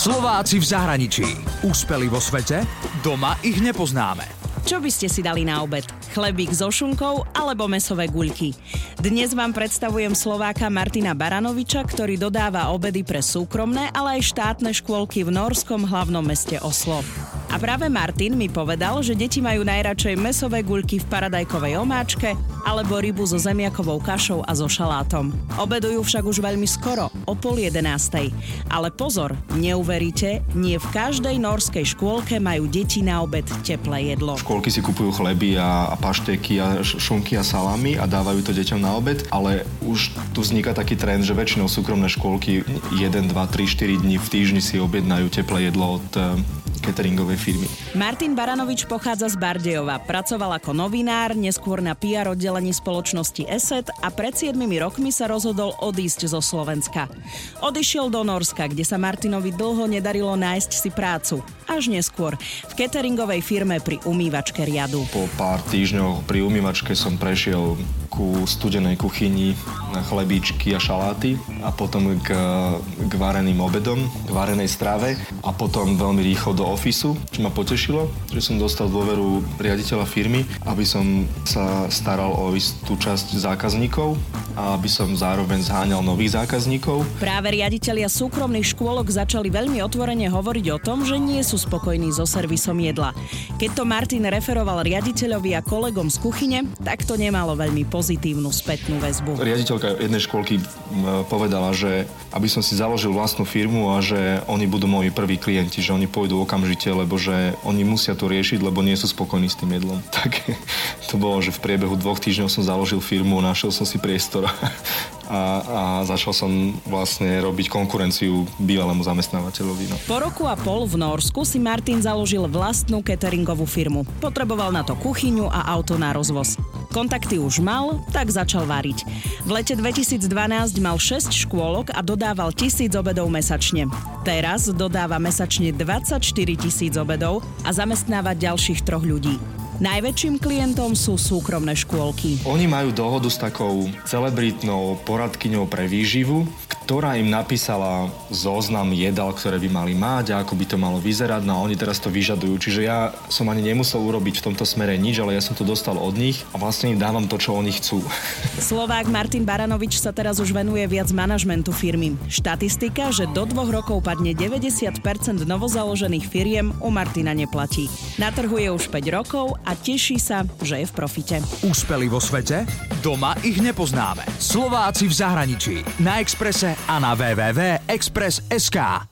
Slováci v zahraničí. Úspeli vo svete? Doma ich nepoznáme. Čo by ste si dali na obed? Chlebík so šunkou alebo mäsové guľky? Dnes vám predstavujem Slováka Martina Baranoviča, ktorý dodáva obedy pre súkromné, ale aj štátne škôlky v norskom hlavnom meste Oslo. A práve Martin mi povedal, že deti majú najradšej mäsové guľky v paradajkovej omáčke alebo rybu so zemiakovou kašou a so šalátom. Obedujú však už veľmi skoro, o 10:30. Ale pozor, neuveríte, nie v každej norskej škôlke majú deti na obed teplé jedlo. Škôlky si kupujú chleby a paštéky a šunky a salami a dávajú to deťom na obed, ale už tu vzniká taký trend, že väčšinou súkromné škôlky 1, 2, 3, 4 dní v týždni si objednajú teplé jedlo od cateringovej firmy. Martin Baranovič pochádza z Bardejova, pracoval ako novinár, neskôr na PR oddelení spoločnosti ESET a pred 7 rokmi sa rozhodol odísť zo Slovenska. Odišiel do Norska, kde sa Martinovi dlho nedarilo nájsť si prácu. Až neskôr v cateringovej firme pri umývačke riadu. Po pár týždňoch pri umývačke som prešiel ku studenej kuchyni na chlebíčky a šaláty a potom k vareným obedom, k varenej strave a potom veľmi rýchlo do ofisu, čo ma potešilo, že som dostal dôveru riaditeľa firmy, aby som sa staral o istú časť zákazníkov a aby som zároveň zháňal nových zákazníkov. Práve riaditelia súkromných škôlok začali veľmi otvorene hovoriť o tom, že nie sú spokojní so servisom jedla. Keď to Martin referoval riaditeľovi a kolegom z kuchyne, tak to nemalo veľmi pozitívnu spätnú väzbu. Riaditeľka jednej škôlky povedala, že aby som si založil vlastnú firmu a že oni budú moji prví klienti, že oni pôjdu okamžite, lebo že oni musia to riešiť, lebo nie sú spokojní s tým jedlom. Tak to bolo, že v priebehu 2 týždňov som založil firmu, našiel som si priestor a začal som vlastne robiť konkurenciu bývalému zamestnávateľovi. No. Po 1,5 roku v Norsku si Martin založil vlastnú cateringovú firmu. Potreboval na to kuchyňu a auto na rozvoz. Kontakty už mal, tak začal variť. V lete 2012 mal 6 škôlok a dodával 1000 obedov mesačne. Teraz dodáva mesačne 24 000 obedov a zamestnáva ďalších 3 ľudí. Najväčším klientom sú súkromné škôlky. Oni majú dohodu s takou celebritnou poradkyňou pre výživu, ktorá im napísala zoznam jedál, ktoré by mali mať a ako by to malo vyzerať, no a oni teraz to vyžadujú. Čiže ja som ani nemusel urobiť v tomto smere nič, ale ja som to dostal od nich a vlastne im dávam to, čo oni chcú. Slovák Martin Baranovič sa teraz už venuje viac manažmentu firmy. Štatistika, že do 2 rokov padne 90% novozaložených firiem, u Martina neplatí. Na trhu je už 5 rokov a teší sa, že je v profite. Úspeli vo svete? Doma ich nepoznáme. Slováci v zahraničí. Na Exprese a na www.express.sk.